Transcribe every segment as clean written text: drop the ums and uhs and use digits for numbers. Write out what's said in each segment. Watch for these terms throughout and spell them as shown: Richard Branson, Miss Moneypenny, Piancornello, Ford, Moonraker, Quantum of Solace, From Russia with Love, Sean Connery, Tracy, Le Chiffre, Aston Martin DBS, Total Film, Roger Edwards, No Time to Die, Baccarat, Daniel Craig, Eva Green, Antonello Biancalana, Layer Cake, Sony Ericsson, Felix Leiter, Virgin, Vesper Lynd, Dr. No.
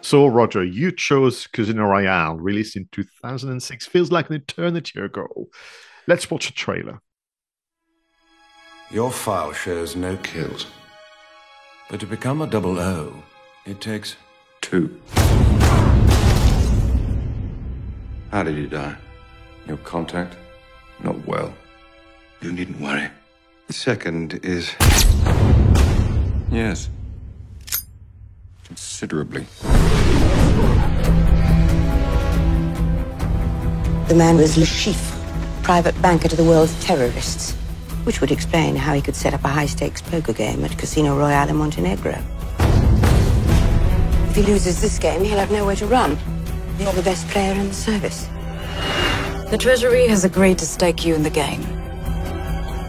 So, Roger, you chose Casino Royale, released in 2006. Feels like an eternity ago. Let's watch a trailer. Your file shows no kills. But to become a 00, it takes 2. How did you die? Your contact? Not well. You needn't worry. The second is... Yes. Considerably. The man was Le Chiffre, private banker to the world's terrorists, which would explain how he could set up a high-stakes poker game at Casino Royale in Montenegro. If he loses this game, he'll have nowhere to run. You're the best player in the service. The Treasury has agreed to stake you in the game.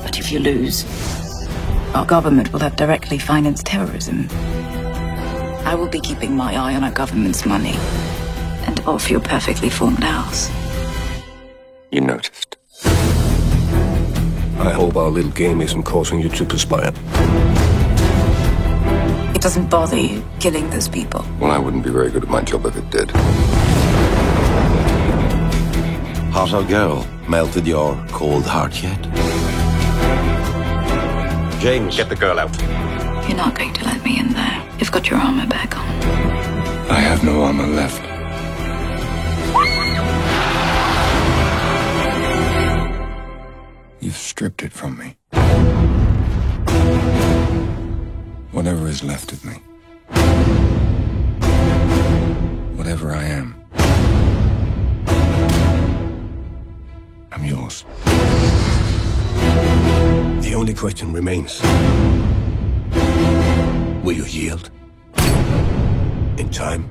But if you lose, our government will have directly financed terrorism. I will be keeping my eye on our government's money and off your perfectly formed house. You noticed. I hope our little game isn't causing you to perspire. It doesn't bother you killing those people. Well, I wouldn't be very good at my job if it did. How's our girl? Melted your cold heart yet? James, get the girl out. You're not going to let me in there. You've got your armor back on. I have no armor left. You've stripped it from me. Whatever is left of me. Whatever I am. I'm yours. The only question remains. Will you yield? In time?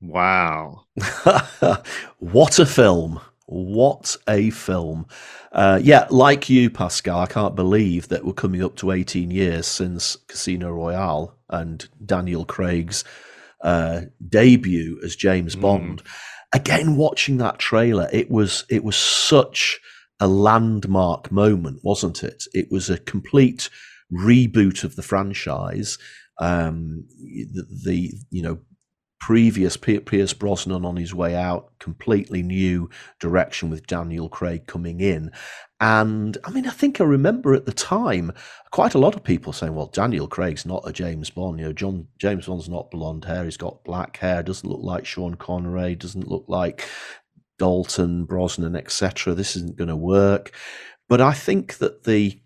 Wow. What a film. What a film. Yeah, like you, Pascal, I can't believe that we're coming up to 18 years since Casino Royale and Daniel Craig's debut as James Bond. Again, watching that trailer, it was such a landmark moment, wasn't it? It was a complete reboot of the franchise. Previous Pierce Brosnan on his way out, completely new direction with Daniel Craig coming in. And I mean, I think I remember at the time quite a lot of people saying, well, Daniel Craig's not a James Bond. You know, James Bond's not blonde hair. He's got black hair, doesn't look like Sean Connery, doesn't look like Dalton, Brosnan, etc. This isn't going to work. But I think that the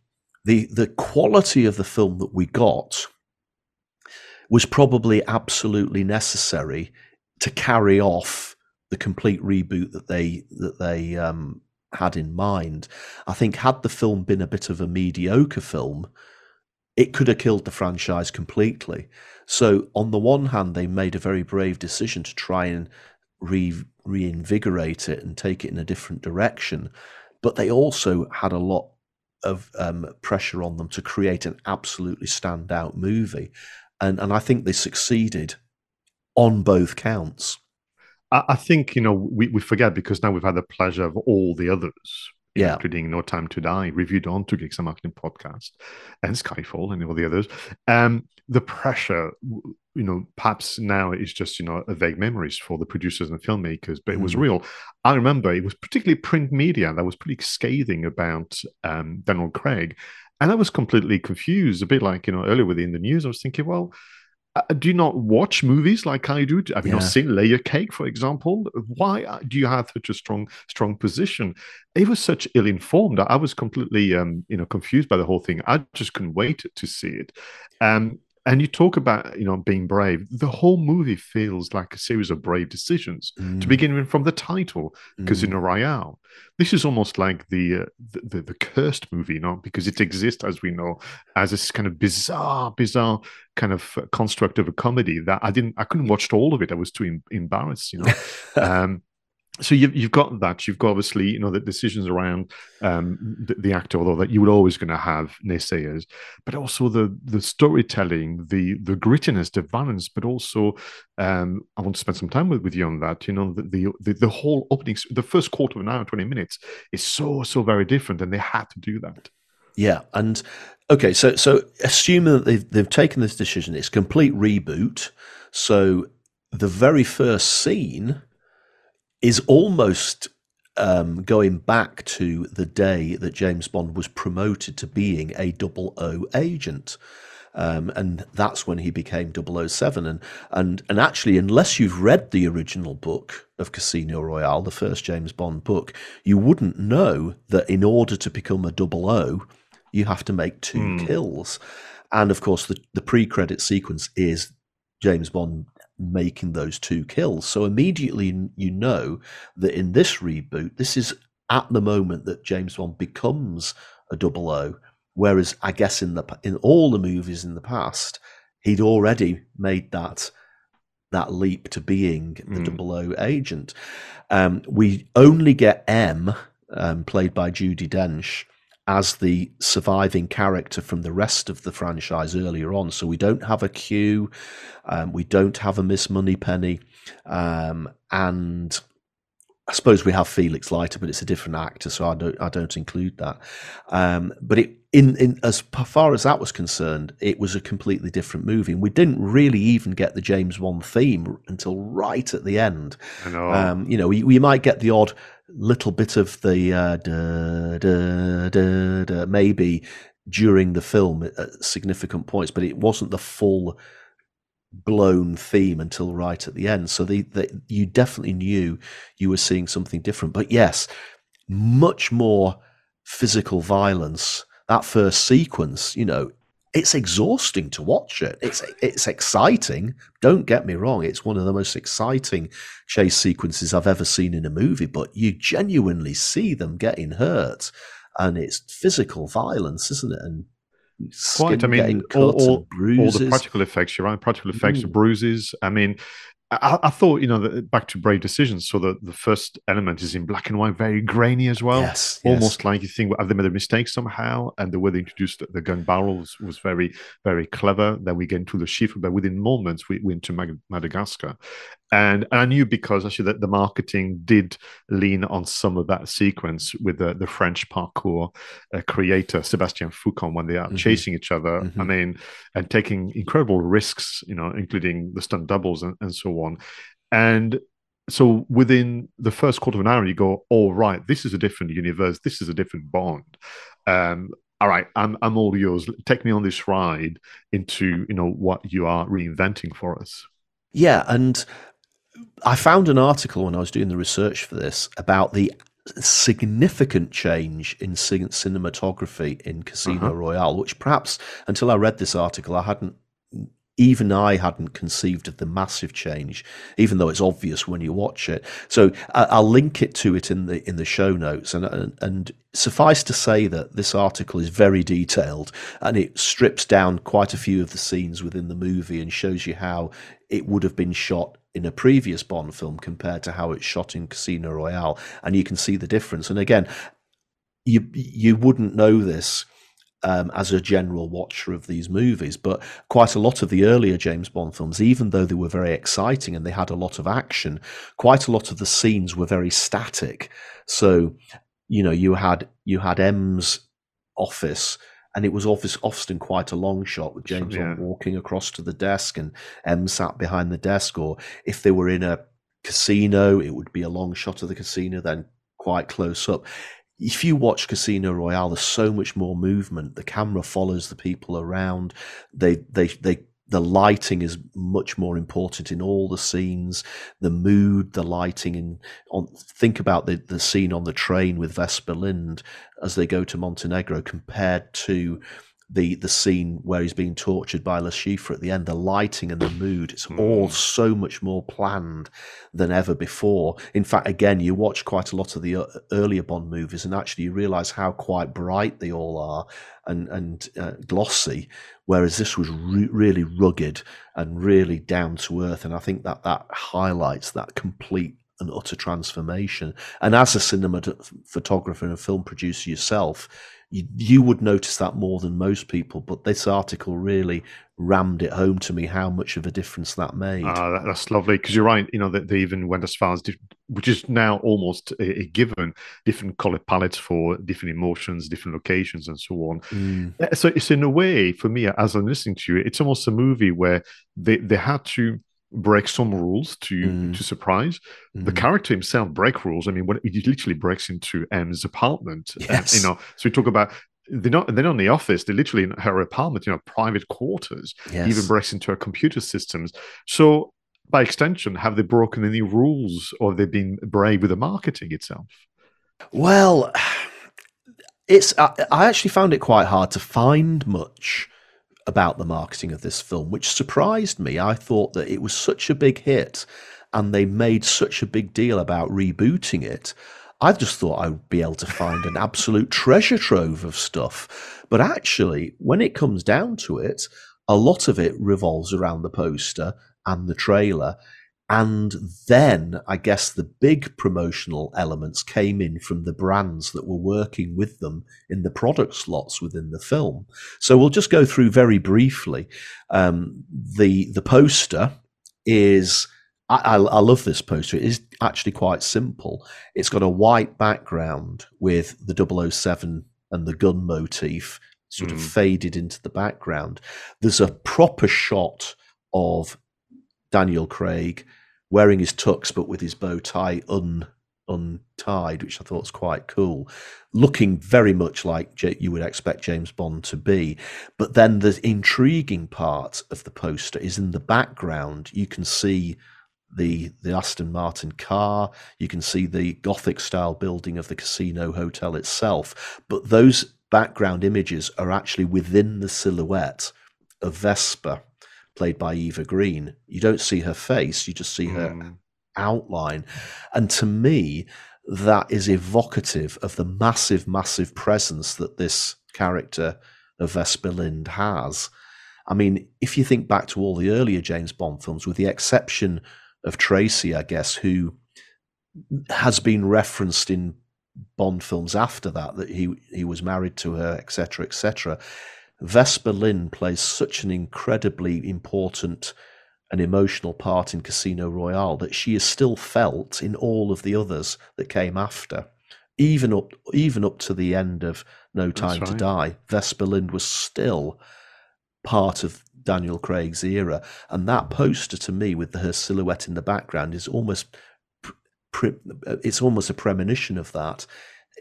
quality of the film that we got was probably absolutely necessary to carry off the complete reboot that they had in mind. I think had the film been a bit of a mediocre film, it could have killed the franchise completely. So on the one hand, they made a very brave decision to try and reinvigorate it and take it in a different direction, but they also had a lot of pressure on them to create an absolutely standout movie. And I think they succeeded on both counts. I think, we forget because now we've had the pleasure of all the others, including No Time to Die, reviewed on to Geeks and Marketing Podcast, and Skyfall and all the others. The pressure you know, perhaps now it's just, you know, a vague memories for the producers and the filmmakers, but it was real. I remember it was particularly print media that was pretty scathing about Daniel Craig. And I was completely confused, a bit like, you know, earlier with In the News, I was thinking, well, do you not watch movies like I do? Have you not seen Layer Cake, for example? Why do you have such a strong position? It was such ill-informed. I was completely, you know, confused by the whole thing. I just couldn't wait to see it. And you talk about, you know, being brave. The whole movie feels like a series of brave decisions, to begin with from the title, Casino Royale. This is almost like the cursed movie, you know, because it exists, as we know, as this kind of bizarre kind of construct of a comedy that I couldn't watch all of it. I was too embarrassed, you know. So you've got that. You've got, obviously, you know, the decisions around the actor, although that you were always going to have naysayers, but also the storytelling, the grittiness, the violence, but also I want to spend some time with you on that. You know, the whole opening, the first quarter of an hour, 20 minutes is so very different, and they had to do that. Yeah, and okay, so assuming that they've taken this decision, it's complete reboot. So the very first scene is almost going back to the day that James Bond was promoted to being a 00 agent. And that's when he became 007. And actually, unless you've read the original book of Casino Royale, the first James Bond book, you wouldn't know that in order to become a 00, you have to make 2 kills. And of course, the pre-credit sequence is James Bond making those 2 kills. So immediately you know that in this reboot, this is at the moment that James Bond becomes a 00, whereas I guess in all the movies in the past, he'd already made that leap to being the 00 agent. We only get M, played by Judi Dench, as the surviving character from the rest of the franchise earlier on. So we don't have a Q, we don't have a Miss Moneypenny, and I suppose we have Felix Leiter, but it's a different actor, so I don't include that. But it, in as far as that was concerned, it was a completely different movie, and we didn't really even get the James Bond theme until right at the end. I know. You know, we might get the odd little bit of the maybe during the film at significant points, but it wasn't the full blown theme until right at the end. So you definitely knew you were seeing something different. But yes, much more physical violence. That first sequence, you know, it's exhausting to watch it. It's exciting. Don't get me wrong. It's one of the most exciting chase sequences I've ever seen in a movie, but you genuinely see them getting hurt, and it's physical violence, isn't it? And skin getting cut and bruises. All the practical effects, you're right. Practical effects, bruises. I mean, I thought, you know, back to brave decisions. So the first element is in black and white, very grainy as well. Yes. Almost like you think, have they made a mistake somehow? And the way they introduced the gun barrel was very, very clever. Then we get into Le Chiffre, but within moments we went to Madagascar. And I knew, because actually that the marketing did lean on some of that sequence with the French parkour creator, Sébastien Foucan, when they are chasing each other, I mean, and taking incredible risks, you know, including the stunt doubles and so on. And so within the first quarter of an hour, you go, all right, this is a different universe. This is a different Bond. All right, I'm all yours. Take me on this ride into, you know, what you are reinventing for us. Yeah, and I found an article when I was doing the research for this about the significant change in cinematography in Casino Royale, which perhaps until I read this article, I hadn't conceived of the massive change, even though it's obvious when you watch it. So I'll link it to it in the show notes. And suffice to say that this article is very detailed, and it strips down quite a few of the scenes within the movie and shows you how it would have been shot in a previous Bond film compared to how it's shot in Casino Royale. And you can see the difference. And again, you wouldn't know this as a general watcher of these movies, but quite a lot of the earlier James Bond films, even though they were very exciting and they had a lot of action, quite a lot of the scenes were very static. So, you know, you had M's office and it was often quite a long shot with James Bond walking across to the desk and M sat behind the desk, or if they were in a casino, it would be a long shot of the casino, then quite close up. If you watch Casino Royale, there's so much more movement. The camera follows the people around. The lighting is much more important in all the scenes, the mood, the lighting. And think about the scene on the train with Vesper Lynd as they go to Montenegro compared to the scene where he's being tortured by Le Chiffre at the end. The lighting and the mood, it's all so much more planned than ever before. In fact, again, you watch quite a lot of the earlier Bond movies and actually you realise how quite bright they all are and glossy, whereas this was really rugged and really down to earth. And I think that highlights that complete and utter transformation. And as a cinematographer and a film producer yourself, you would notice that more than most people. But this article really rammed it home to me how much of a difference that made. That's lovely, because you're right, you know, that they even went as far as, which is now almost a given, different color palettes for different emotions, different locations and so on. So it's, in a way, for me, as I'm listening to you, it's almost a movie where they had to break some rules to surprise. The character himself break rules. I mean, when he literally breaks into M's apartment, you know, so we talk about they're not in the office, they're literally in her apartment, you know, private quarters. He even breaks into her computer systems. So by extension, have they broken any rules, or have they been brave with the marketing itself? Well, I actually found it quite hard to find much about the marketing of this film, which surprised me. I thought that it was such a big hit and they made such a big deal about rebooting it. I just thought I would be able to find an absolute treasure trove of stuff. But actually, when it comes down to it, a lot of it revolves around the poster and the trailer. And then I guess the big promotional elements came in from the brands that were working with them in the product slots within the film. So we'll just go through very briefly. The poster is, I love this poster. It is actually quite simple. It's got a white background with the 007 and the gun motif sort of faded into the background. There's a proper shot of Daniel Craig wearing his tux, but with his bow tie untied, which I thought was quite cool, looking very much like you would expect James Bond to be. But then the intriguing part of the poster is in the background. You can see the Aston Martin car, you can see the Gothic-style building of the casino hotel itself, but those background images are actually within the silhouette of Vesper, played by Eva Green. You don't see her face, you just see her outline. And to me, that is evocative of the massive, massive presence that this character of Vesper Lynd has. I mean, if you think back to all the earlier James Bond films, with the exception of Tracy, I guess, who has been referenced in Bond films after that he was married to her, etc., etc., Vesper Lynd plays such an incredibly important and emotional part in Casino Royale that she is still felt in all of the others that came after. Even up to the end of No Time to Die, Vesper Lynd was still part of Daniel Craig's era. And that poster to me, with her silhouette in the background, is almost it's almost a premonition of that.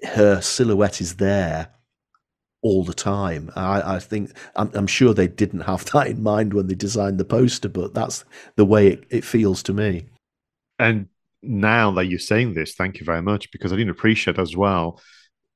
Her silhouette is there all the time. I think, I'm sure they didn't have that in mind when they designed the poster, but that's the way it feels to me. And now that you're saying this, thank you very much, because I didn't appreciate as well.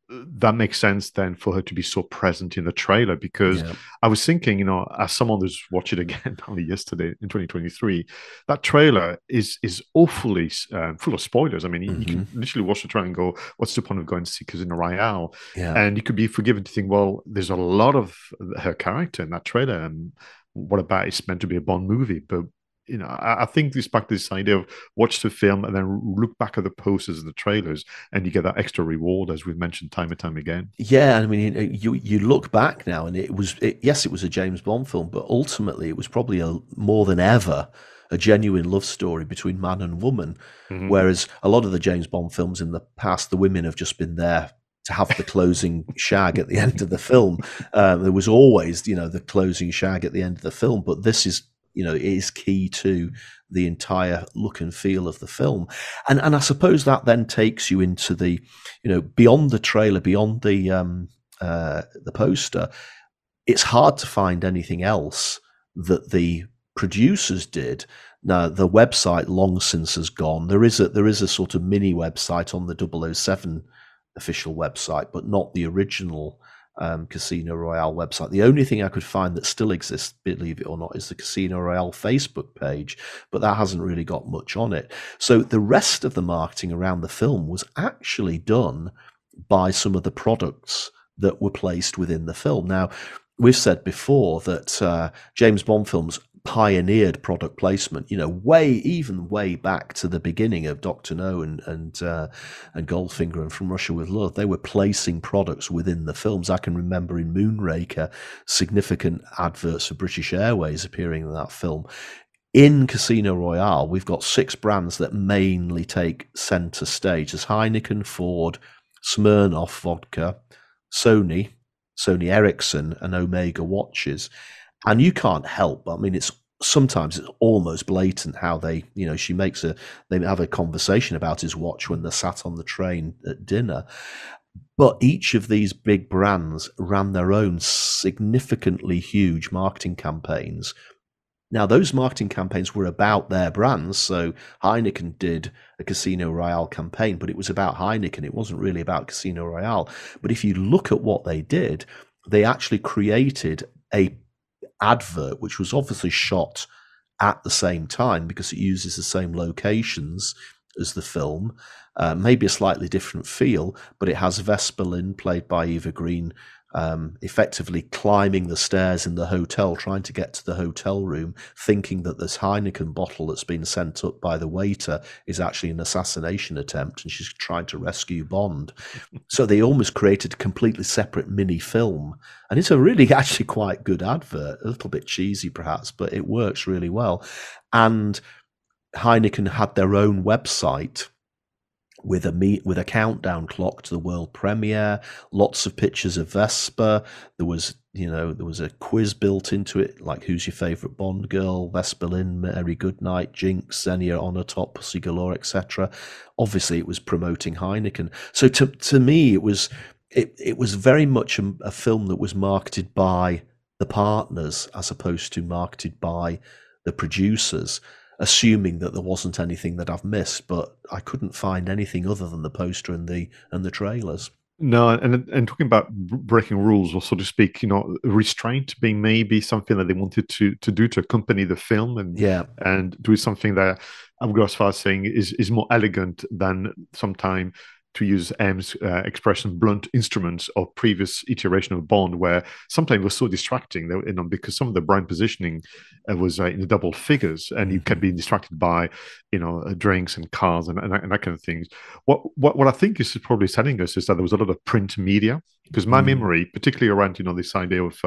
That makes sense then for her to be so present in the trailer, because I was thinking, you know, as someone who's watched it again only yesterday in 2023, that trailer is awfully full of spoilers. I mean, you can literally watch the trailer and go, what's the point of going to see Casino Royale? And you could be forgiven to think, well, there's a lot of her character in that trailer, and what about it's meant to be a Bond movie? But you know, I think this back to this idea of watch the film and then look back at the posters and the trailers, and you get that extra reward, as we've mentioned time and time again. Yeah, I mean, you look back now, and yes, it was a James Bond film, but ultimately it was probably more than ever a genuine love story between man and woman. Whereas a lot of the James Bond films in the past, the women have just been there to have the closing shag at the end of the film. There was always, you know, the closing shag at the end of the film, but this is, you know, it is key to the entire look and feel of the film. And I suppose that then takes you into the, you know, beyond the trailer, beyond the poster, it's hard to find anything else that the producers did. Now, the website long since has gone. There is a sort of mini website on the 007 official website, but not the original Casino Royale website. The only thing I could find that still exists, believe it or not, is the Casino Royale Facebook page, but that hasn't really got much on it. So the rest of the marketing around the film was actually done by some of the products that were placed within the film. Now, we've said before that James Bond films pioneered product placement, you know, way back to the beginning of Dr. No and Goldfinger and From Russia with Love. They were placing products within the films. I can remember in Moonraker, significant adverts for British Airways appearing in that film. In Casino Royale, we've got 6 brands that mainly take center stage. There's Heineken, Ford, Smirnoff vodka, Sony Ericsson, and Omega watches. And you can't help, I mean, it's almost blatant how they, you know, they have a conversation about his watch when they're sat on the train at dinner. But each of these big brands ran their own significantly huge marketing campaigns. Now, those marketing campaigns were about their brands. So Heineken did a Casino Royale campaign, but it was about Heineken. It wasn't really about Casino Royale. But if you look at what they did, they actually created a advert which was obviously shot at the same time because it uses the same locations as the film, maybe a slightly different feel, but it has Vesper Lynd, played by Eva Green, effectively climbing the stairs in the hotel, trying to get to the hotel room, thinking that this Heineken bottle that's been sent up by the waiter is actually an assassination attempt, and she's trying to rescue Bond. So they almost created a completely separate mini film, and it's a really actually quite good advert, a little bit cheesy perhaps, but it works really well. And Heineken had their own website with a countdown clock to the world premiere, lots of pictures of Vesper. There was a quiz built into it, like who's your favourite Bond girl, Vesper Lynd, Mary Goodnight, Jinx, Xenia Onatopp, Pussy Galore, etc. Obviously, it was promoting Heineken. So to me, it was very much a film that was marketed by the partners as opposed to marketed by the producers, assuming that there wasn't anything that I've missed, but I couldn't find anything other than the poster and the trailers. No, and talking about breaking rules, or so to speak, you know, restraint being maybe something that they wanted to do to accompany the film, and do something that I would go as far as saying is more elegant than sometimes, to use M's expression, blunt instruments of previous iteration of Bond, where sometimes it was so distracting that, you know, because some of the brand positioning was in the double figures, and you can be distracted by, you know, drinks and cars and that kind of things. What I think is probably telling us is that there was a lot of print media, because my memory, particularly around, you know, this idea of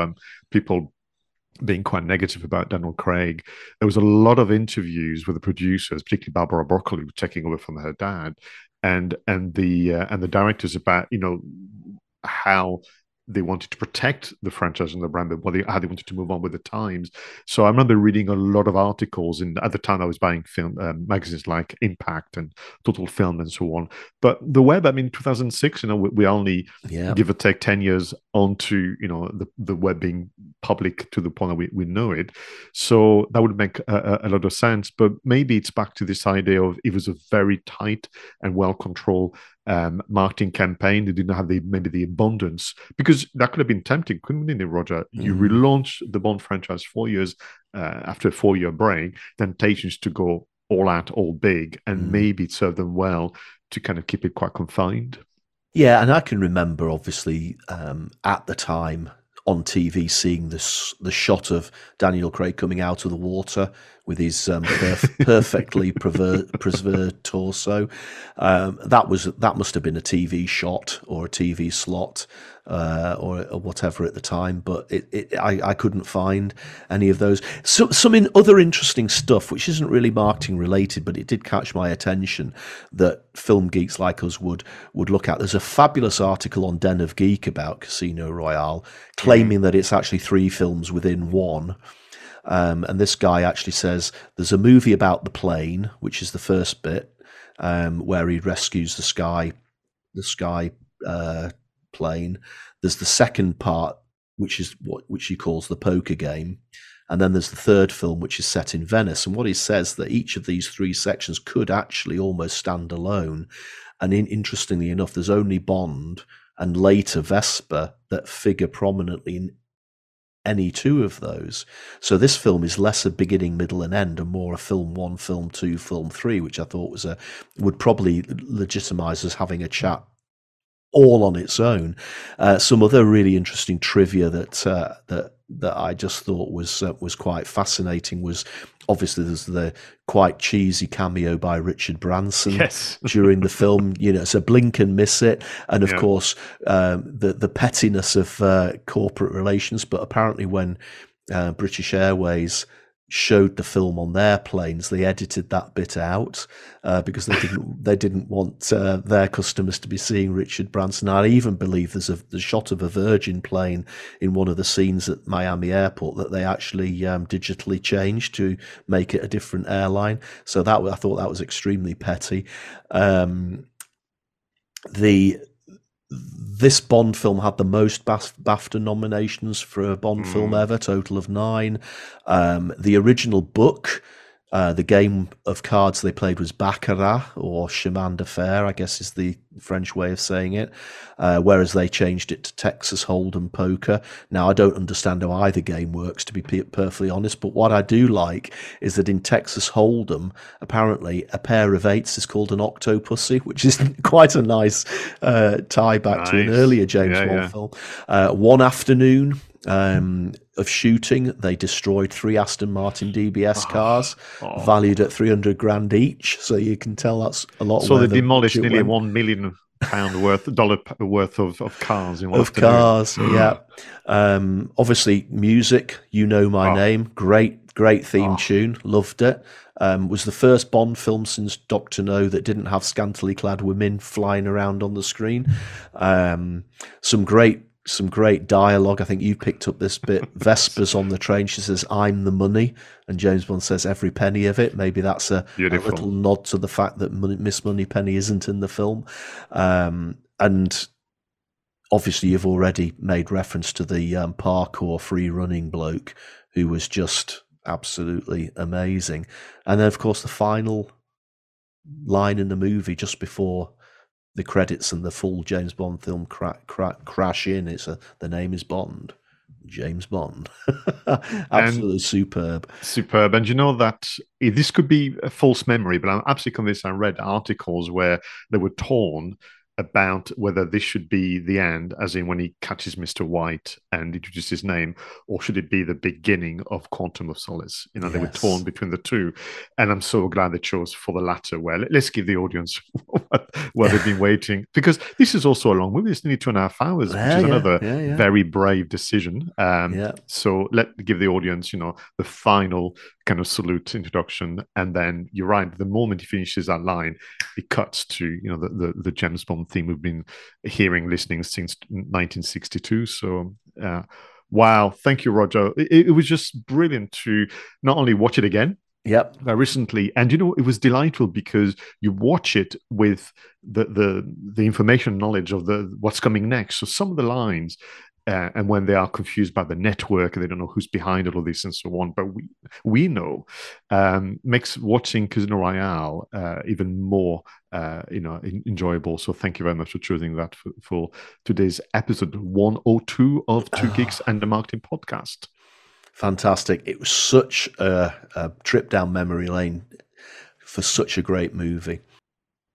people being quite negative about Daniel Craig, there was a lot of interviews with the producers, particularly Barbara Broccoli, taking over from her dad, and the directors about, you know, how they wanted to protect the franchise and the brand, but how they wanted to move on with the times. So I remember reading a lot of articles, and at the time I was buying film magazines like Impact and Total Film and so on. But the web, I mean, 2006, you know, we only give or take 10 years onto, you know, the web being public to the point that we know it. So that would make a lot of sense. But maybe it's back to this idea of it was a very tight and well-controlled marketing campaign. They didn't have the abundance, because that could have been tempting, couldn't it, Roger? You relaunch the Bond franchise 4 years after a 4-year break, temptations to go all out, all big, and maybe it served them well to kind of keep it quite confined. Yeah, and I can remember, obviously, at the time on TV, seeing the shot of Daniel Craig coming out of the water with his perfectly preserved torso. That must have been a TV shot or a TV slot or whatever at the time, but I couldn't find any of those. So, some other interesting stuff, which isn't really marketing related, but it did catch my attention that film geeks like us would look at. There's a fabulous article on Den of Geek about Casino Royale, claiming that it's actually 3 films within one. And this guy actually says there's a movie about the plane, which is the first bit, where he rescues the sky plane. There's the second part, which he calls the poker game, and then there's the third film, which is set in Venice. And what he says that each of these 3 sections could actually almost stand alone. And interestingly enough, there's only Bond and later Vesper that figure prominently in any 2 of those. So this film is less a beginning, middle and end, and more a film 1, film 2, film 3, which I thought would probably legitimize us having a chat all on its own. Some other really interesting trivia that I just thought was quite fascinating was, obviously, there's the quite cheesy cameo by Richard Branson, yes, during the film. You know, so blink and miss it. And of course, the pettiness of corporate relations. But apparently, when British Airways showed the film on their planes, they edited that bit out because they didn't want their customers to be seeing Richard Branson. I even believe there's the shot of a Virgin plane in one of the scenes at Miami airport that they actually digitally changed to make it a different airline. So that, I thought, that was extremely petty. This Bond film had the most BAFTA nominations for a Bond film ever, total of 9. The original book, the game of cards they played was Baccarat, or Chemin de Fer, I guess is the French way of saying it, whereas they changed it to Texas Hold'em Poker. Now, I don't understand how either game works, to be perfectly honest, but what I do like is that in Texas Hold'em, apparently a pair of 8s is called an octopussy, which is quite a nice tie back to an earlier James Bond film. One afternoon of shooting, they destroyed 3 Aston Martin DBS cars, valued at $300,000 each. So you can tell that's a lot. So they demolished nearly £1 million worth of cars in one afternoon. Obviously, music. You Know My Name, great theme tune, loved it. Was the first Bond film since Dr. No that didn't have scantily clad women flying around on the screen. Some great dialogue. I think you picked up this bit. Vesper's on the train. She says, "I'm the money," and James Bond says, "Every penny of it." Maybe that's a little nod to the fact that Miss Moneypenny isn't in the film. And obviously, you've already made reference to the parkour free running bloke, who was just absolutely amazing. And then, of course, the final line in the movie just before the credits and the full James Bond film crash in. It's the name is Bond, James Bond. Absolutely superb. Superb. And you know that this could be a false memory, but I'm absolutely convinced I read articles where they were torn about whether this should be the end, as in when he catches Mr. White and introduces his name, or should it be the beginning of Quantum of Solace? You know, they were torn between the 2. And I'm so glad they chose for the latter, where let's give the audience what they've been waiting. Because this is also a long movie. It's nearly 2.5 hours, which is another very brave decision. So let give the audience, the final kind of salute introduction. And then you're right, the moment he finishes that line, it cuts to, the James Bond theme we've been listening since 1962. So wow, thank you, Roger. It was just brilliant to not only watch it again recently, and it was delightful because you watch it with the information, knowledge of what's coming next. So some of the lines, and when they are confused by the network and they don't know who's behind all of this and so on, but we know, makes watching Casino Royale even more enjoyable. So thank you very much for choosing that for today's episode 102 of Two Geeks and the Marketing Podcast. Fantastic. It was such a trip down memory lane for such a great movie.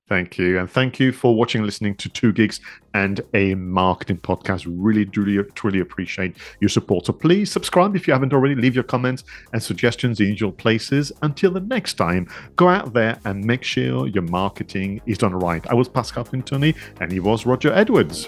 Thank you. And thank you for watching and listening to 2 Gigs and a Marketing Podcast. Really, truly appreciate your support. So please subscribe if you haven't already. Leave your comments and suggestions in usual places. Until the next time, go out there and make sure your marketing is done right. I was Pascal Fintoni, and he was Roger Edwards.